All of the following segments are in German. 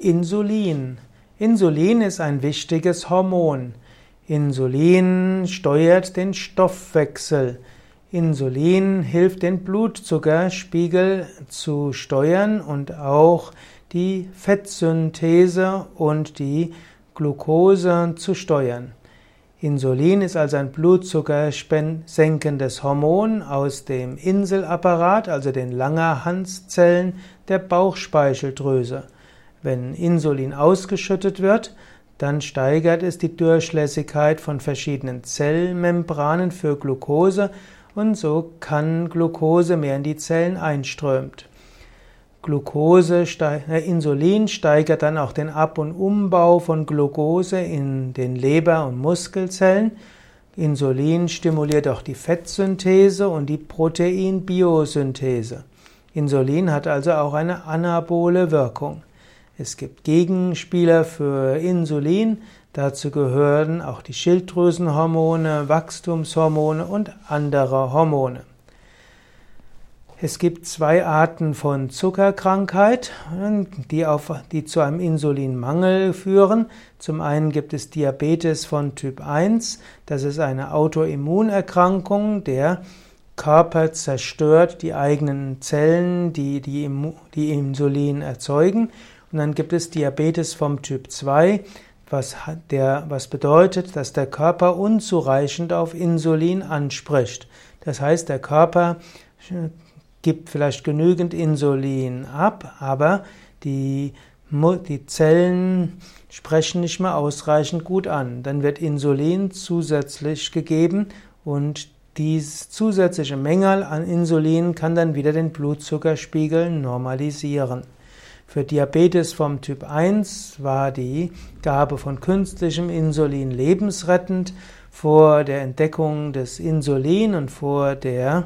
Insulin. Insulin ist ein wichtiges Hormon. Insulin steuert den Stoffwechsel. Insulin hilft, den Blutzuckerspiegel zu steuern und auch die Fettsynthese und die Glucose zu steuern. Insulin ist also ein blutzuckersenkendes Hormon aus dem Inselapparat, also den Langerhanszellen der Bauchspeicheldrüse. Wenn Insulin ausgeschüttet wird, dann steigert es die Durchlässigkeit von verschiedenen Zellmembranen für Glucose und so kann Glucose mehr in die Zellen einströmt. Insulin steigert dann auch den Ab- und Umbau von Glucose in den Leber- und Muskelzellen. Insulin stimuliert auch die Fettsynthese und die Proteinbiosynthese. Insulin hat also auch eine anabole Wirkung. Es gibt Gegenspieler für Insulin, dazu gehören auch die Schilddrüsenhormone, Wachstumshormone und andere Hormone. Es gibt 2 Arten von Zuckerkrankheit, die zu einem Insulinmangel führen. Zum einen gibt es Diabetes von Typ 1, das ist eine Autoimmunerkrankung, der Körper zerstört die eigenen Zellen, die Insulin erzeugen. Und dann gibt es Diabetes vom Typ 2, was bedeutet, dass der Körper unzureichend auf Insulin anspricht. Das heißt, der Körper gibt vielleicht genügend Insulin ab, aber die Zellen sprechen nicht mehr ausreichend gut an. Dann wird Insulin zusätzlich gegeben und diese zusätzliche Menge an Insulin kann dann wieder den Blutzuckerspiegel normalisieren. Für Diabetes vom Typ 1 war die Gabe von künstlichem Insulin lebensrettend. Vor der Entdeckung des Insulin und vor der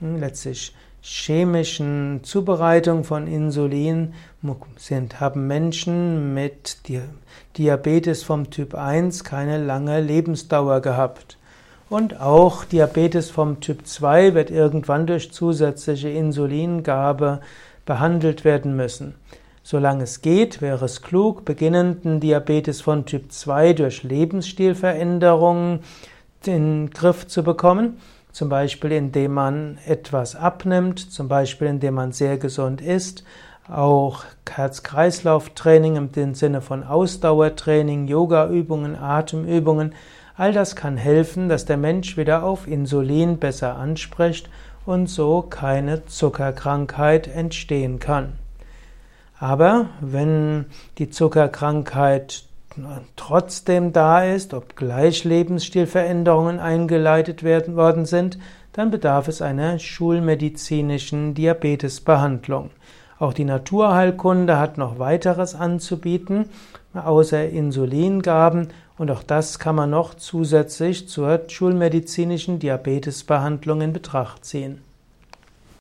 letztlich chemischen Zubereitung von Insulin haben Menschen mit Diabetes vom Typ 1 keine lange Lebensdauer gehabt. Und auch Diabetes vom Typ 2 wird irgendwann durch zusätzliche Insulingabe behandelt werden müssen. Solange es geht, wäre es klug, beginnenden Diabetes von Typ 2 durch Lebensstilveränderungen in den Griff zu bekommen, zum Beispiel indem man etwas abnimmt, zum Beispiel indem man sehr gesund isst, auch Herz-Kreislauf-Training im Sinne von Ausdauertraining, Yoga-Übungen, Atemübungen, all das kann helfen, dass der Mensch wieder auf Insulin besser anspricht und so keine Zuckerkrankheit entstehen kann. Aber wenn die Zuckerkrankheit trotzdem da ist, obgleich Lebensstilveränderungen eingeleitet worden sind, dann bedarf es einer schulmedizinischen Diabetesbehandlung. Auch die Naturheilkunde hat noch weiteres anzubieten, außer Insulingaben, und auch das kann man noch zusätzlich zur schulmedizinischen Diabetesbehandlung in Betracht ziehen.